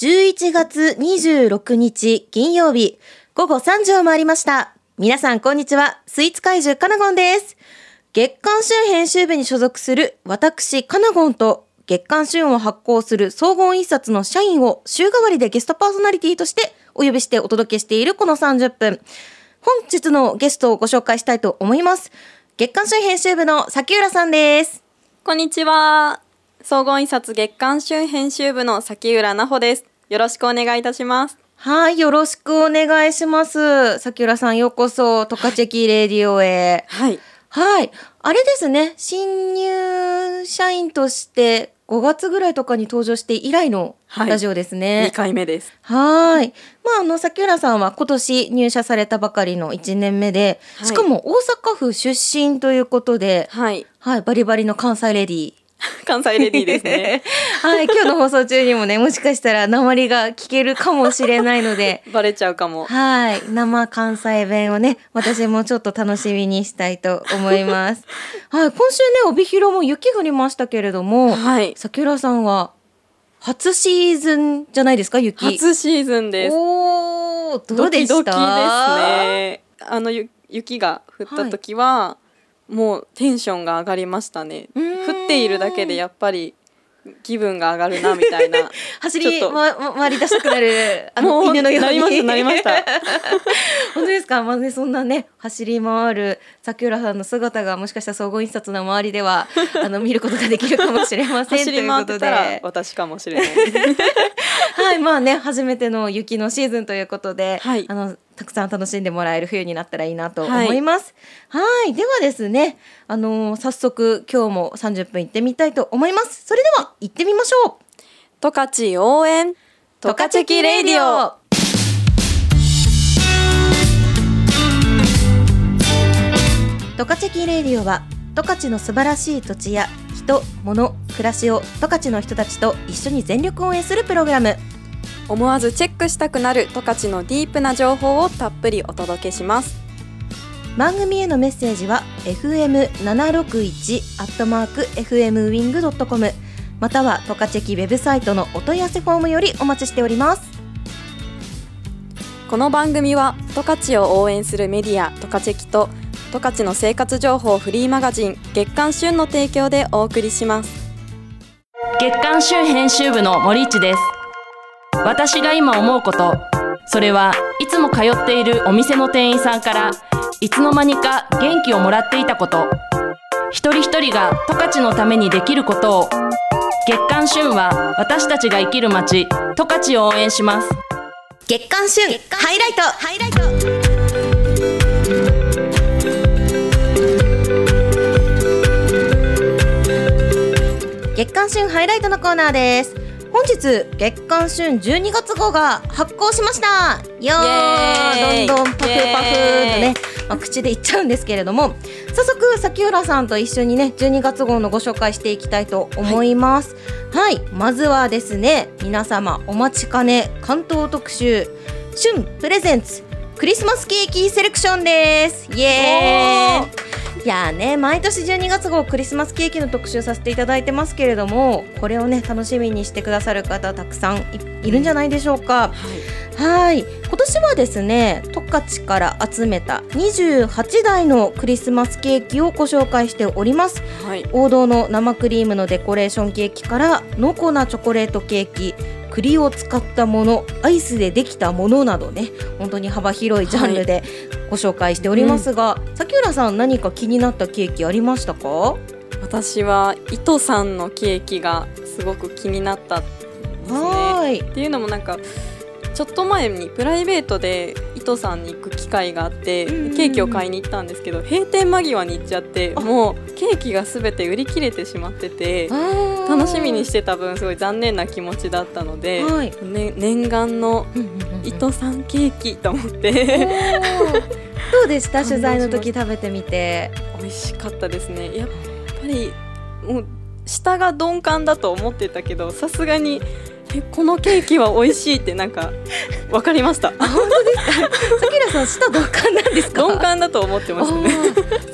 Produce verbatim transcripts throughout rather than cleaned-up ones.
じゅういちがつにじゅうろくにち金曜日、ごごさんじを回りました。皆さんこんにちは、スイーツ怪獣カナゴンです。月刊旬編集部に所属する私カナゴンと、月刊旬を発行する総合印刷の社員を週替わりでゲストパーソナリティとしてお呼びしてお届けしているこのさんじゅっぷん、本日のゲストをご紹介したいと思います。月刊旬編集部の崎浦さんです。こんにちは、総合印刷月刊旬編集部の崎浦奈穂です。よろしくお願いいたします。はい、よろしくお願いします。崎浦さん、ようこそトカチェキレディオへ。はい、はい、あれですね、新入社員としてごがつぐらいとかに登場して以来のラジオですね。はい、にかいめです。はい、まあ、あの崎浦さんは今年入社されたばかりのいちねんめで、はい、しかも大阪府出身ということで、はいはい、バリバリの関西レディー関西レディーですね、はい、今日の放送中にもね、もしかしたら訛りが聞けるかもしれないのでバレちゃうかも。はい、生関西弁をね、私もちょっと楽しみにしたいと思います、はい、今週ね、帯広も雪降りましたけれども、はい、崎浦さんは初シーズンじゃないですか、雪。初シーズンです。おー、どうでした？ドキドキですね。あの雪が降った時は、はい、もうテンションが上がりましたね。降っているだけでやっぱり気分が上がるなみたいな走り、まま、回り出したくなるあの犬のようになりました本当ですか？まあね、そんなね、走り回る崎浦さんの姿がもしかしたら総合印刷の周りではあの見ることができるかもしれません走り回ってたら私かもしれないはい、まあね、初めての雪のシーズンということで、はい、あのたくさん楽しんでもらえる冬になったらいいなと思います。はい、はい、ではですね、あのー、早速今日もさんじゅっぷん行ってみたいと思います。それでは行ってみましょう。トカチ応援トカチェキレディオ。トカチェキレディオはトカチの素晴らしい土地や人、物、暮らしをトカチの人たちと一緒に全力応援するプログラム。思わずチェックしたくなる十勝のディープな情報をたっぷりお届けします。番組へのメッセージは エフエムななろくいち アットマーク エフエムウィング ドットコム または十勝駅ウェブサイトのお問い合わせフォームよりお待ちしております。この番組は十勝を応援するメディア十勝駅と十勝の生活情報フリーマガジン月刊旬の提供でお送りします。月刊旬編集部の森市です。私が今思うこと、それはいつも通っているお店の店員さんからいつの間にか元気をもらっていたこと、一人一人が十勝のためにできることを。月刊旬は私たちが生きる街十勝を応援します。月刊旬ハイライト、ハイライト。月刊旬ハイライトのコーナーです。本日月刊旬じゅうにがつ号が発行しました。よー、どんどんパフパフのね、まあ、口で言っちゃうんですけれども、早速崎浦さんと一緒にね、じゅうにがつ号のご紹介していきたいと思います。はい、はい、まずはですね、皆様お待ちかね、関東特集旬プレゼンツクリスマスケーキセレクションです。イエーイ。いやね、毎年じゅうにがつ号クリスマスケーキの特集させていただいてますけれども、これをね、楽しみにしてくださる方たくさん い, いるんじゃないでしょうか。うん、はい、はい、今年はですね、十勝から集めたにじゅうはちだいのクリスマスケーキをご紹介しております。はい、王道の生クリームのデコレーションケーキから濃厚なチョコレートケーキ、栗を使ったもの、アイスでできたものなどね、本当に幅広いジャンルでご紹介しておりますが、はい、うん、崎浦さん、何か気になったケーキありましたか？私は糸さんのケーキがすごく気になったですね。はい、っていうのも、なんかちょっと前にプライベートで糸さんに行く機会があって、うん、ケーキを買いに行ったんですけど、閉店間際に行っちゃって、もうケーキがすべて売り切れてしまってて、楽しみにしてた分すごい残念な気持ちだったので、はいね、念願の糸さんケーキと思ってどうでした？取材の時食べてみて。美味しかったですね。やっぱりもう下が鈍感だと思ってたけど、さすがにえこのケーキは美味しいってなんか分かりました本当ですか？崎浦さん、舌鈍感なんですか？鈍感だと思ってましたね。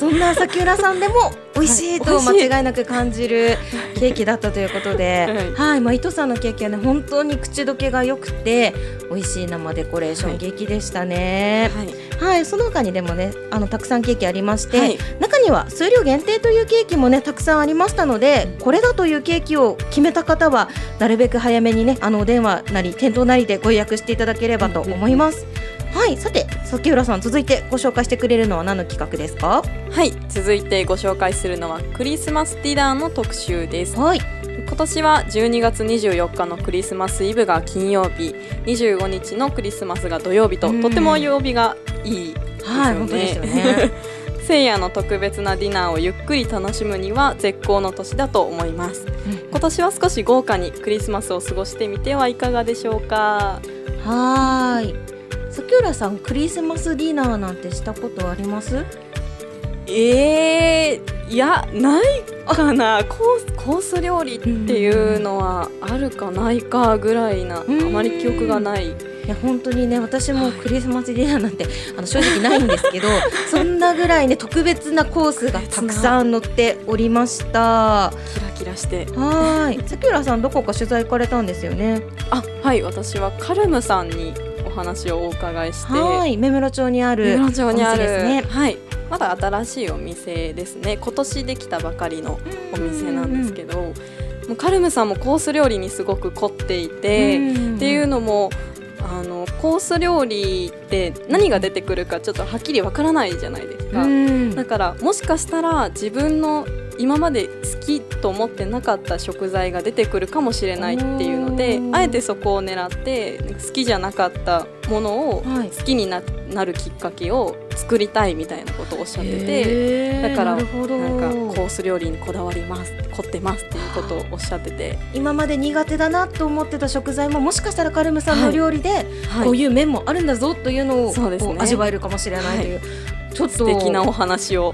そんな崎浦さんでも美味しいと間違いなく感じるケーキだったということで、はいはい、まあ、伊藤さんのケーキはね本当に口どけが良くて美味しい生デコレーションケーキでしたね、はいはいはい、その他にでもねあのたくさんケーキありまして、はい、中には数量限定というケーキもねたくさんありましたので、これだというケーキを決めた方はなるべく早めにねあのお電話なり店頭なりでご予約していただければと思います、うんうんうん、はい。さて崎浦さん、続いてご紹介してくれるのは何の企画ですか？はい、続いてご紹介するのはクリスマスディナーの特集です、はい、今年はじゅうにがつにじゅうよっかのクリスマスイブが金曜日、にじゅうごにちのクリスマスが土曜日と、とても曜日がいいですよね、はい、本当ですよね聖夜の特別なディナーをゆっくり楽しむには絶好の年だと思います、うん、今年は少し豪華にクリスマスを過ごしてみてはいかがでしょうか？はーい、崎浦さん、クリスマスディナーなんてしたことあります？えー、いやないかな。コース、コース料理っていうのはあるかないかぐらいな、あまり記憶がない。いや本当にね、私もクリスマスディナーなんてあの正直ないんですけどそんなぐらいね特別なコースがたくさん載っておりました。キラキラして。はい、崎浦さんどこか取材行かれたんですよね？あ、はい、私はカルムさんにお話をお伺いして、はい、目室町にあるお店ですね、はい、まだ新しいお店ですね。今年できたばかりのお店なんですけど、もうカルムさんもコース料理にすごく凝っていて、っていうのもあのコース料理って何が出てくるかちょっとはっきりわからないじゃないですか。だからもしかしたら自分の今まで好きと思ってなかった食材が出てくるかもしれないっていうので、あえてそこを狙って好きじゃなかったものを好きになるきっかけを作りたいみたいなことをおっしゃってて、だからなんかコース料理にこだわります、凝ってますっていうことをおっしゃってて、今まで苦手だなと思ってた食材ももしかしたらカルムさんの料理でこういう面もあるんだぞというのをこう味わえるかもしれないという、ちょっと素敵なお話を、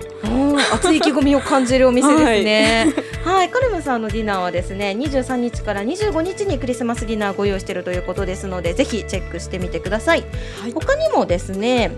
熱い意気込みを感じるお店ですねはい、はい、カルムさんのディナーはですねにじゅうさんにちからにじゅうごにちにクリスマスディナーご用意しているということですので、ぜひチェックしてみてください、はい、他にもですね、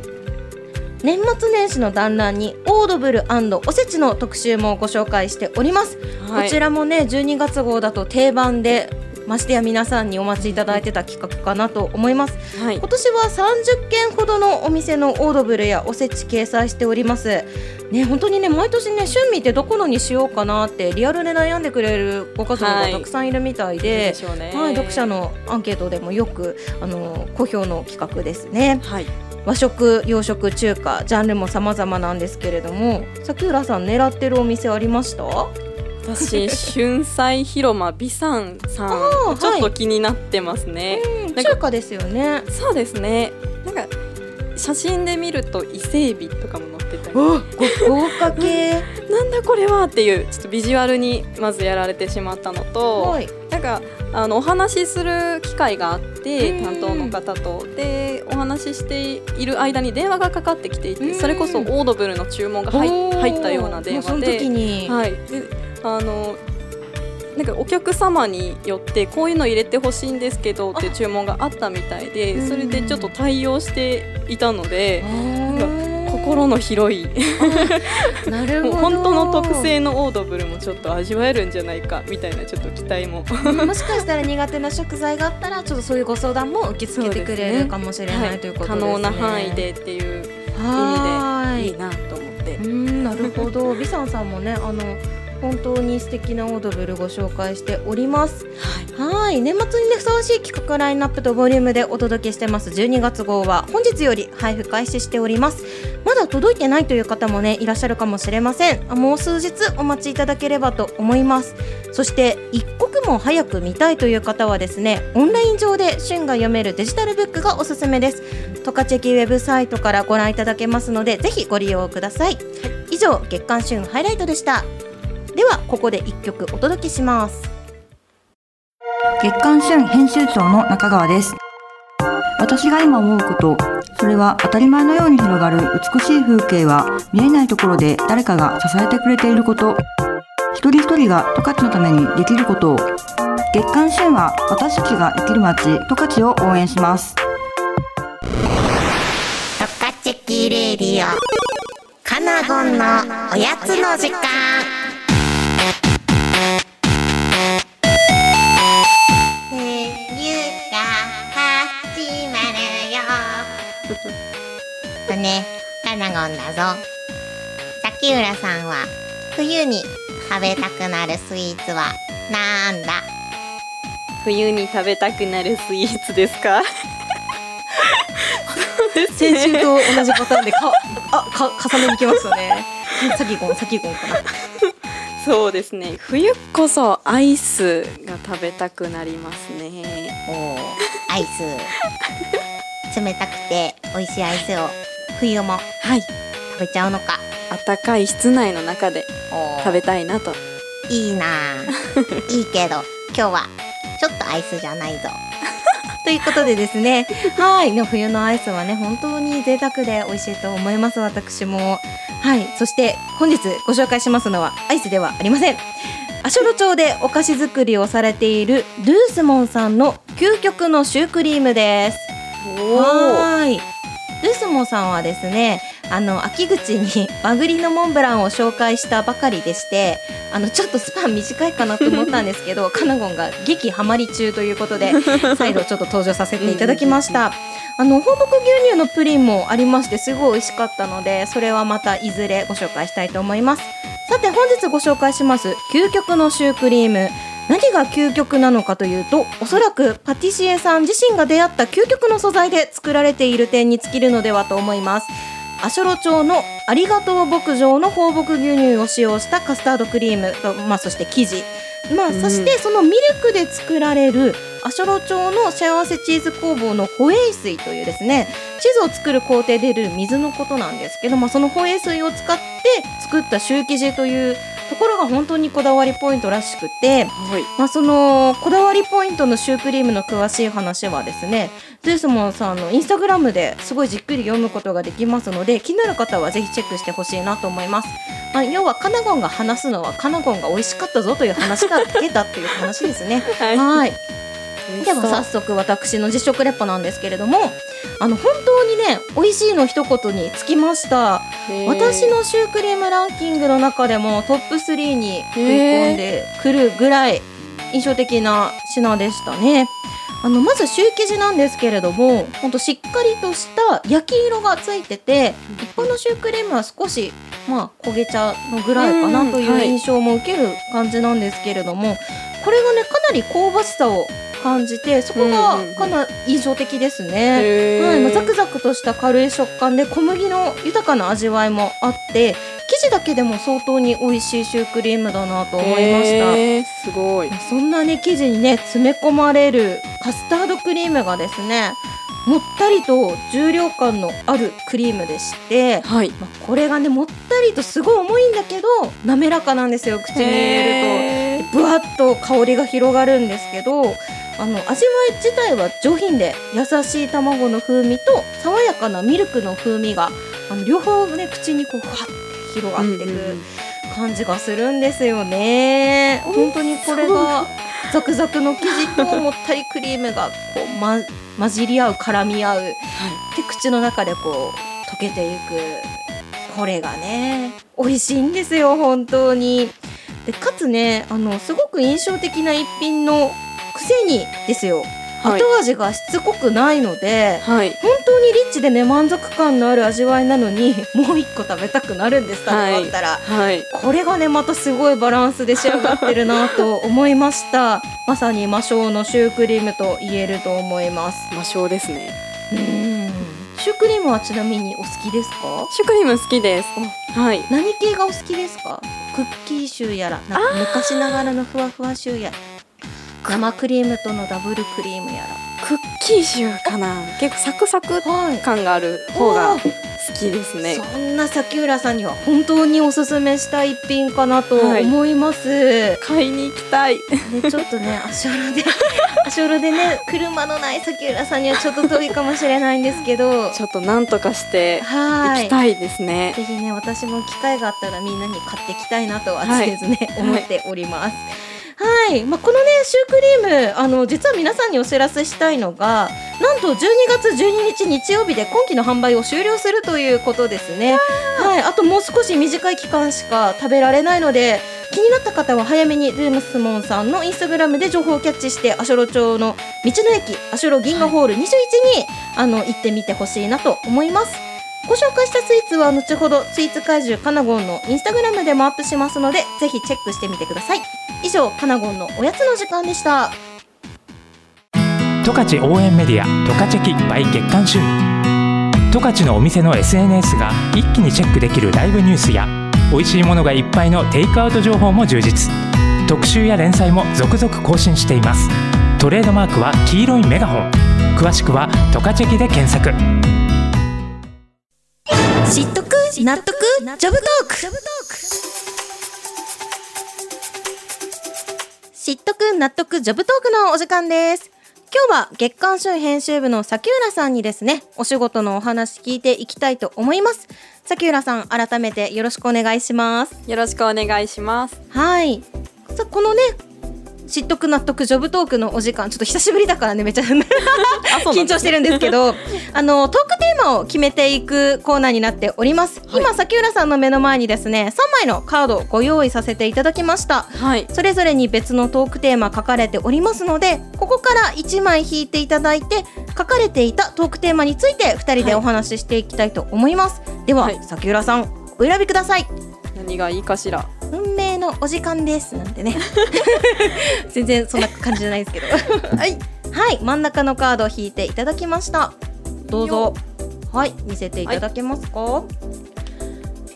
年末年始の団らんにオードブル&おせちの特集もご紹介しております、はい、こちらもねじゅうにがつごうだと定番で、ましてや皆さんにお待ちいただいてた企画かなと思います、はい、今年はさんじゅっけんほどのお店のオードブルやおせち掲載しております、ね、本当にね毎年ね趣味ってどこのにしようかなってリアルで悩んでくれるご家族がたくさんいるみたいで、はい、いいでしょうね、はい、読者のアンケートでもよくあの好評の企画ですね、はい、和食、洋食、中華、ジャンルも様々なんですけれども、崎浦さん狙ってるお店ありました？私春菜広間美山さんちょっと気になってますね、はい、なんか中華ですよね。そうですね、なんか写真で見ると伊勢海老とかも載ってたり、豪華系なんだこれはっていうちょっとビジュアルにまずやられてしまったのと、はい、なんかあのお話しする機会があって、担当の方とでお話ししている間に電話がかかってきていて、それこそオードブルの注文が 入, 入ったような電話 で, もうその時に、はい、であのなんかお客様によってこういうの入れてほしいんですけどっていう注文があったみたいで、それでちょっと対応していたので、なんか心の広いなるほど、本当の特製のオードブルもちょっと味わえるんじゃないかみたいなちょっと期待ももしかしたら苦手な食材があったらちょっとそういうご相談も受け付けてくれるかもしれない、ね、はい、ということですね。可能な範囲でっていう意味でいいなと思って、うん、なるほど美山さんもねあの本当に素敵なオードブルご紹介しております、はい、はい、年末に、ね、ふさわしい企画ラインナップとボリュームでお届けしてます。じゅうにがつごうは本日より配布開始しております。まだ届いてないという方もねいらっしゃるかもしれません。もう数日お待ちいただければと思います。そして一刻も早く見たいという方はですね、オンライン上で旬が読めるデジタルブックがおすすめです。トカチェキウェブサイトからご覧いただけますので、ぜひご利用ください、はい、以上月刊旬ハイライトでした。ではここでいっきょくお届けします。月刊旬編集長の中川です。私が今思うこと、それは当たり前のように広がる美しい風景は見えないところで誰かが支えてくれていること、一人一人が十勝のためにできることを。月刊旬は私たちが生きる街十勝を応援します。十勝レディオ、カナゴンのおやつの時間。ね、タナゴンだぞ。崎浦さんは、冬に食べたくなるスイーツはなんだ？冬に食べたくなるスイーツですか？先週と同じパターンでかあか重ねにきますよね。サキゴンサキゴンかな。そうですね。冬こそアイスが食べたくなりますね。おアイス。冷たくて美味しいアイスを冬もはい食べちゃうのか。暖かい室内の中で食べたいなと。いいな。いいけど今日はちょっとアイスじゃないぞ。ということでですね、はい、の冬のアイスはね本当に贅沢で美味しいと思います。私もはい。そして本日ご紹介しますのはアイスではありません。足寄町でお菓子作りをされているルースモンさんの究極のシュークリームです。おはい。ルースモンさんはですね、あの秋口に和栗のモンブランを紹介したばかりでして、あのちょっとスパン短いかなと思ったんですけどカナゴンが激ハマり中ということで再度ちょっと登場させていただきました。あの放牧牛乳のプリンもありましてすごい美味しかったので、それはまたいずれご紹介したいと思います。さて本日ご紹介します究極のシュークリーム、何が究極なのかというと、おそらくパティシエさん自身が出会った究極の素材で作られている点に尽きるのではと思います。足寄町のありがとう牧場の放牧牛乳を使用したカスタードクリームと、まあ、そして生地、まあ、そしてそのミルクで作られる足寄町の幸せチーズ工房の保栄水というですね、チーズを作る工程で出る水のことなんですけど、まあ、その保栄水を使って作ったシュー生地というところが本当にこだわりポイントらしくて、はい、まあ、そのこだわりポイントのシュークリームの詳しい話はですね、ルースモンさんのインスタグラムですごいじっくり読むことができますので、気になる方はぜひチェックしてほしいなと思います。まあ、要はカナゴンが話すのはカナゴンが美味しかったぞという話だけだという話ですね。はい、はい。では早速私の実食レポなんですけれども、あの本当にね美味しいの一言につきました。私のシュークリームランキングの中でもトップスリーに食い込んでくるぐらい印象的な品でしたね。あのまずシュー生地なんですけれども、ほんとしっかりとした焼き色がついてて、一般のシュークリームは少し、まあ、焦げ茶のぐらいかなという印象も受ける感じなんですけれども、はい、これがねかなり香ばしさを感じて、そこがかなり印象的ですね。うんうんうん、はい、ザクザクとした軽い食感で小麦の豊かな味わいもあって、生地だけでも相当に美味しいシュークリームだなと思いました。すごい。そんなね生地にね詰め込まれるカスタードクリームがですね、もったりと重量感のあるクリームでして、はい、まあ、これがねもったりとすごい重いんだけど滑らかなんですよ。口に入れるとぶわっと香りが広がるんですけど、あの味わい自体は上品で、優しい卵の風味と爽やかなミルクの風味があの両方ね口にこうふわって広がってく感じがするんですよね。うんうん、本当にこれがザクザクの生地ともったりクリームがこう、ま、混じり合う絡み合う、はい、で口の中でこう溶けていく、これがね美味しいんですよ本当に。でかつね、あのすごく印象的な一品のくせにですよ、はい、後味がしつこくないので、はい、本当にリッチでね満足感のある味わいなのにもう一個食べたくなるんです。食べ終わったら、はいはい、これがねまたすごいバランスで仕上がってるなと思いました。まさに魔性のシュークリームと言えると思います。魔性ですね。うん、シュークリームはちなみにお好きですか？シュークリーム好きです。はい、何系がお好きですか？クッキーシューやら、なんか昔ながらのふわふわシューやら、生クリームとのダブルクリームやら、クッキーシューかな。結構サクサク感がある方が好きですね。はい、そんな崎浦さんには本当におすすめした一品かなと思います。はい、買いに行きたい。ね、ちょっとね足寄で足寄でね車のない崎浦さんにはちょっと遠いかもしれないんですけどちょっとなんとかして行きたいですね。ぜひね私も機会があったらみんなに買ってきたいなとは常々ね、はい、思っております。はい。まあ、このねシュークリーム、あの実は皆さんにお知らせしたいのが、なんとじゅうにがつじゅうににち日曜日で今期の販売を終了するということですね。はい、あともう少し短い期間しか食べられないので、気になった方は早めにルースモンさんのインスタグラムで情報をキャッチして、足寄町の道の駅足寄銀河ホールにじゅういちに、はい、あの行ってみてほしいなと思います。ご紹介したスイーツは後ほどスイーツ怪獣カナゴンのインスタグラムでもアップしますので、ぜひチェックしてみてください。以上、カナゴンのおやつの時間でした。十勝応援メディアトカチェキ by 月刊旬。十勝のお店の エスエヌエス が一気にチェックできるライブニュースや美味しいものがいっぱいのテイクアウト情報も充実。特集や連載も続々更新しています。トレードマークは黄色いメガホン。詳しくはトカチェキで検索。知っとく納得ジョブトーク。知っとく納得ジョブトークのお時間です。今日は月刊旬編集部の崎浦さんにですね、お仕事のお話聞いていきたいと思います。崎浦さん、改めてよろしくお願いします。よろしくお願いします。はい、このね、知っとく納得ジョブトークのお時間、ちょっと久しぶりだからね、めちゃ緊張してるんですけどあのトークテーマを決めていくコーナーになっております。はい、今崎浦さんの目の前にですね、さんまいのカードをご用意させていただきました。はい、それぞれに別のトークテーマ書かれておりますので、ここからいちまい引いていただいて、書かれていたトークテーマについてふたりでお話ししていきたいと思います。はい、では、はい、崎浦さん、お選びください。何がいいかしら。運命のお時間ですなんてね全然そんな感じじゃないですけどはい、はい、真ん中のカードを引いていただきました。どうぞ。はい、見せていただけますか。はい、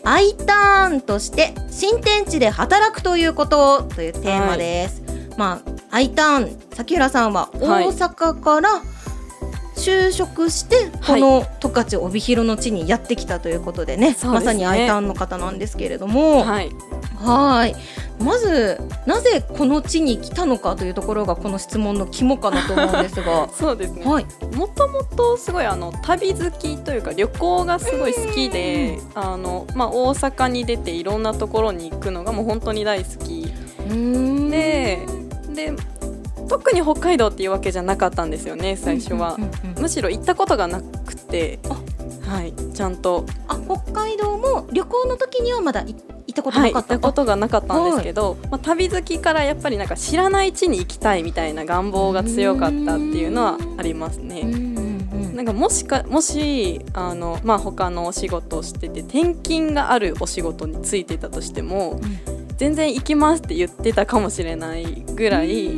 I ターンとして新天地で働くということというテーマです。はい、まあ、I ターン、崎浦さんは大阪から就職してこの十勝帯広の地にやってきたということでね、はい、まさに I ターンの方なんですけれども、はい、はい、まずなぜこの地に来たのかというところがこの質問の肝かなと思うんですがそうですね、はい、もともとすごいあの旅好きというか旅行がすごい好きで、あの、まあ、大阪に出ていろんなところに行くのがもう本当に大好きで、で特に北海道っていうわけじゃなかったんですよね、最初は。うんうんうんうん、むしろ行ったことがなくて、はい、ちゃんとあ北海道も旅行の時にはまだ行ったことなかった、はい、行ったことがなかったんですけど、まあ、旅好きからやっぱりなんか知らない地に行きたいみたいな願望が強かったっていうのはありますね。なんかもしかもしあの、まあ、他のお仕事をしてて転勤があるお仕事についてたとしても、うん、全然行きますって言ってたかもしれないぐらい、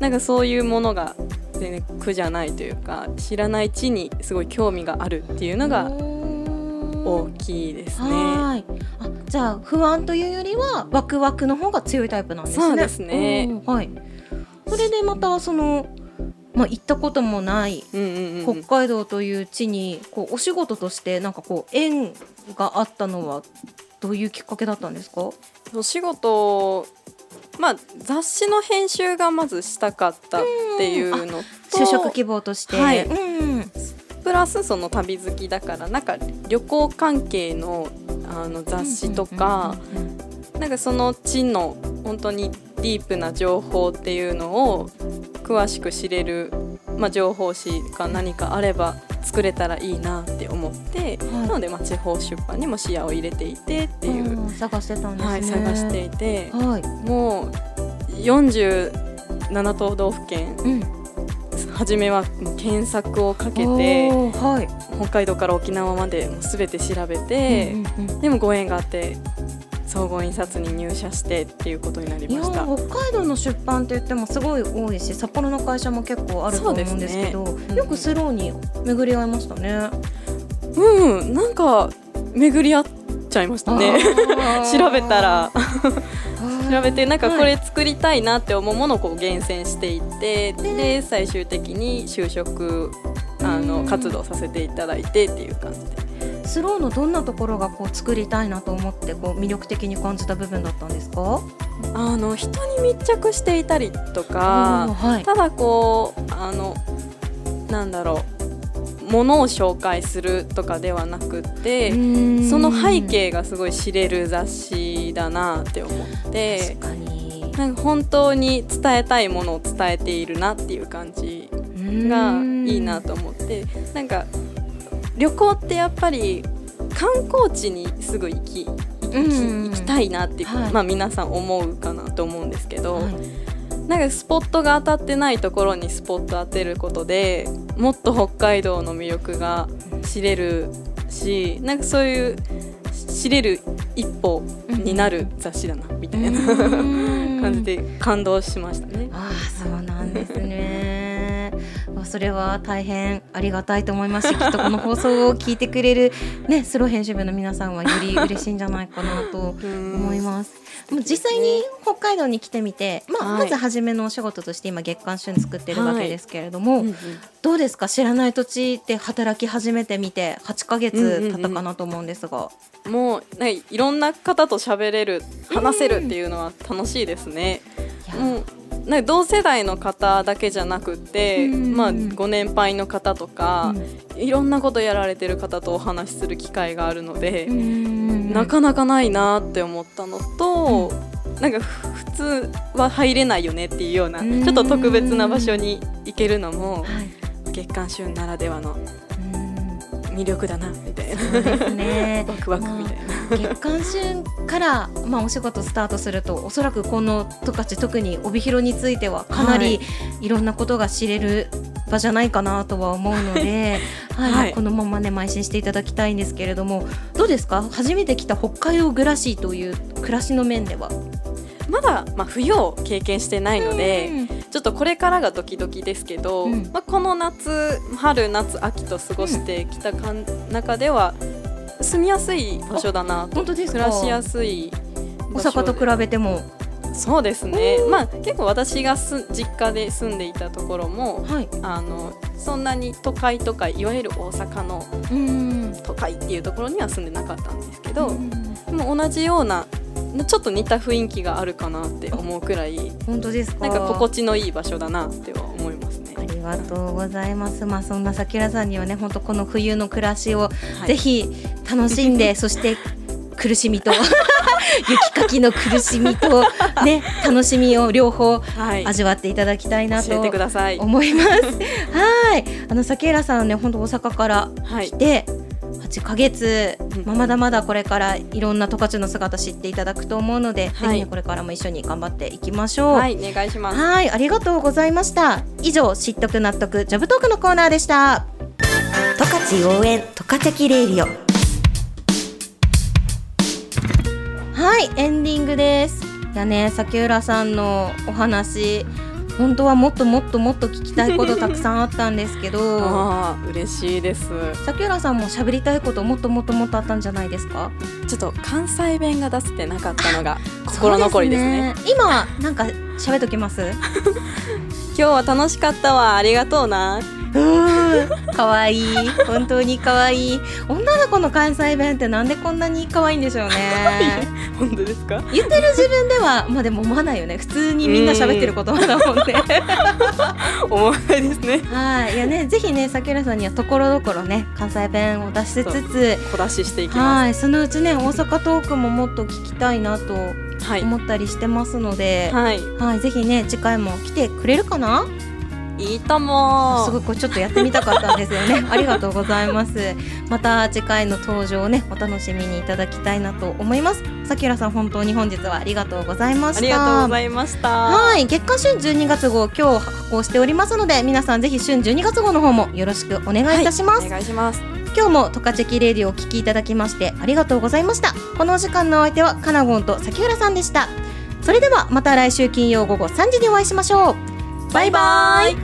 なんかそういうものが全然苦じゃないというか、知らない地にすごい興味があるっていうのが大きいですね。はい、あ、じゃあ不安というよりはワクワクの方が強いタイプなんですね。そうですね、はい、それでまたその、まあ、行ったこともない北海道という地にこうお仕事としてなんかこう縁があったのはどういうきっかけだったんですか？お仕事、まあ、雑誌の編集がまずしたかったっていうのと、就職希望として、はい、うん、プラスその旅好きだからなんか旅行関係 の, あの雑誌とか、なんかその地の本当にディープな情報っていうのを詳しく知れる、まあ、情報誌か何かあれば作れたらいいなって思って、はい、なのでまあ地方出版にも視野を入れていてっていう、うん、探してたんですね。はい、探していて、はい、もうよんじゅうななとうどうふけん、うん、初めは検索をかけて、はい、北海道から沖縄までもう全て調べて、うんうんうん、でもご縁があって総合印刷に入社してっていうことになりました。いや、北海道の出版といってもすごい多いし、札幌の会社も結構あると思うんですけど、そうですね、うん、よくスローに巡り合いましたね。うん、なんか巡り合っちゃいましたね調べたら調べてなんかこれ作りたいなって思うものをこう厳選していって、はい、で最終的に就職あの活動させていただいてっていう感じで。スローのどんなところがこう作りたいなと思ってこう魅力的に感じた部分だったんですか？あの人に密着していたりとか、はい、ただこうあのなんだろう、物を紹介するとかではなくて、その背景がすごい知れる雑誌だなって思って、確かになんか本当に伝えたいものを伝えているなっていう感じがいいなと思って、なんか旅行ってやっぱり観光地にすぐ行き、行き、行きたいなっていう、はい、まあ、皆さん思うかなと思うんですけど、はい、なんかスポットが当たってないところにスポット当てることでもっと北海道の魅力が知れるし、し、なんかそういう知れる一歩になる雑誌だな、うん、みたいな感じで感動しましたね。ああ、そうなんですね。それは大変ありがたいと思いますし、きっとこの放送を聞いてくれる、ね、スロー編集部の皆さんはより嬉しいんじゃないかなと思います。もう実際に北海道に来てみて、まあ、まず初めのお仕事として今月刊旬作ってるわけですけれども、はいはい、どうですか、知らない土地で働き始めてみてはちかげつ経ったかなと思うんですが、うんうんうん、もう、ね、いろんな方と喋れる、話せるっていうのは楽しいですね。もうなんか同世代の方だけじゃなくて、まあ、ご年配の方とか、うん、いろんなことやられてる方とお話しする機会があるので、うん、なかなかないなって思ったのと、うん、なんか普通は入れないよねっていうような、うん、ちょっと特別な場所に行けるのも、はい、月刊旬ならではの魅力だなみたいな。そうですね。ワクワクみたいな、まあ月刊旬から、まあ、お仕事スタートすると、おそらくこの十勝、特に帯広についてはかなりいろんなことが知れる場じゃないかなとは思うので、はいはい、このままね邁進していただきたいんですけれども、どうですか、初めて来た北海道暮らしという暮らしの面では。まだ、まあ、冬を経験してないので、うん、ちょっとこれからがドキドキですけど、うん、まあ、この夏、春夏秋と過ごしてきたかん、うん、中では住みやすい場所だなと。本当ですか。暮らしやすい場所。大阪と比べても。そうですね、まあ、結構私がす実家で住んでいたところも、はい、あのそんなに都会とかいわゆる大阪のうん都会っていうところには住んでなかったんですけど、でも同じようなちょっと似た雰囲気があるかなって思うくらい。本当ですか。なんか心地のいい場所だなっては思いますね。ありがとうございます、まあ、そんなさきらさんにはね、本当この冬の暮らしをぜひ楽しんで、はい、そして苦しみと雪かきの苦しみと、ね、楽しみを両方味わっていただきたいなと思います、はい、はい、あのさきらさんはね、本当大阪から来て、はい、はちかげつ、まだまだこれからいろんな十勝の姿知っていただくと思うので、はい、ぜひこれからも一緒に頑張っていきましょう。はい、お願いします。はい、ありがとうございました。以上、知っとく納得ジョブトークのコーナーでした。十勝応援十勝的レディオ。はい、エンディングです。いやね、崎浦さんのお話、本当はもっともっともっと聞きたいことたくさんあったんですけどあ、嬉しいです。崎浦さんも喋りたいこともっともっともっとあったんじゃないですか。ちょっと関西弁が出せてなかったのが心残りですね。そうですね、今なんか喋っときます今日は楽しかったわ、ありがとうな。かわいい、本当にかわいい。女の子の関西弁ってなんでこんなにかわいいんでしょうね本当ですか。言ってる自分では、まあ、でも思わないよね、普通にみんな喋ってる言葉だもんね思わないですね。はい、いやね、ぜひね、さきらさんにはところどころね関西弁を出しつつ小出ししていきます。はい、そのうちね、大阪トークももっと聞きたいなと思ったりしてますので、はいはい、ぜひね次回も来てくれるかな。いいとも。すごくちょっとやってみたかったんですよねありがとうございます。また次回の登場をね、お楽しみにいただきたいなと思います。さきらさん、本当に本日はありがとうございました。ありがとうございました。はい、月刊旬じゅうにがつ号、今日発行しておりますので、皆さんぜひ旬じゅうにがつ号の方もよろしくお願いいたします。はい、お願いします。今日もトカチェキレディをお聞きいただきましてありがとうございました。この時間のお相手はかなごんと崎浦さんでした。それではまた来週金曜午後さんじにお会いしましょう。バイバイ。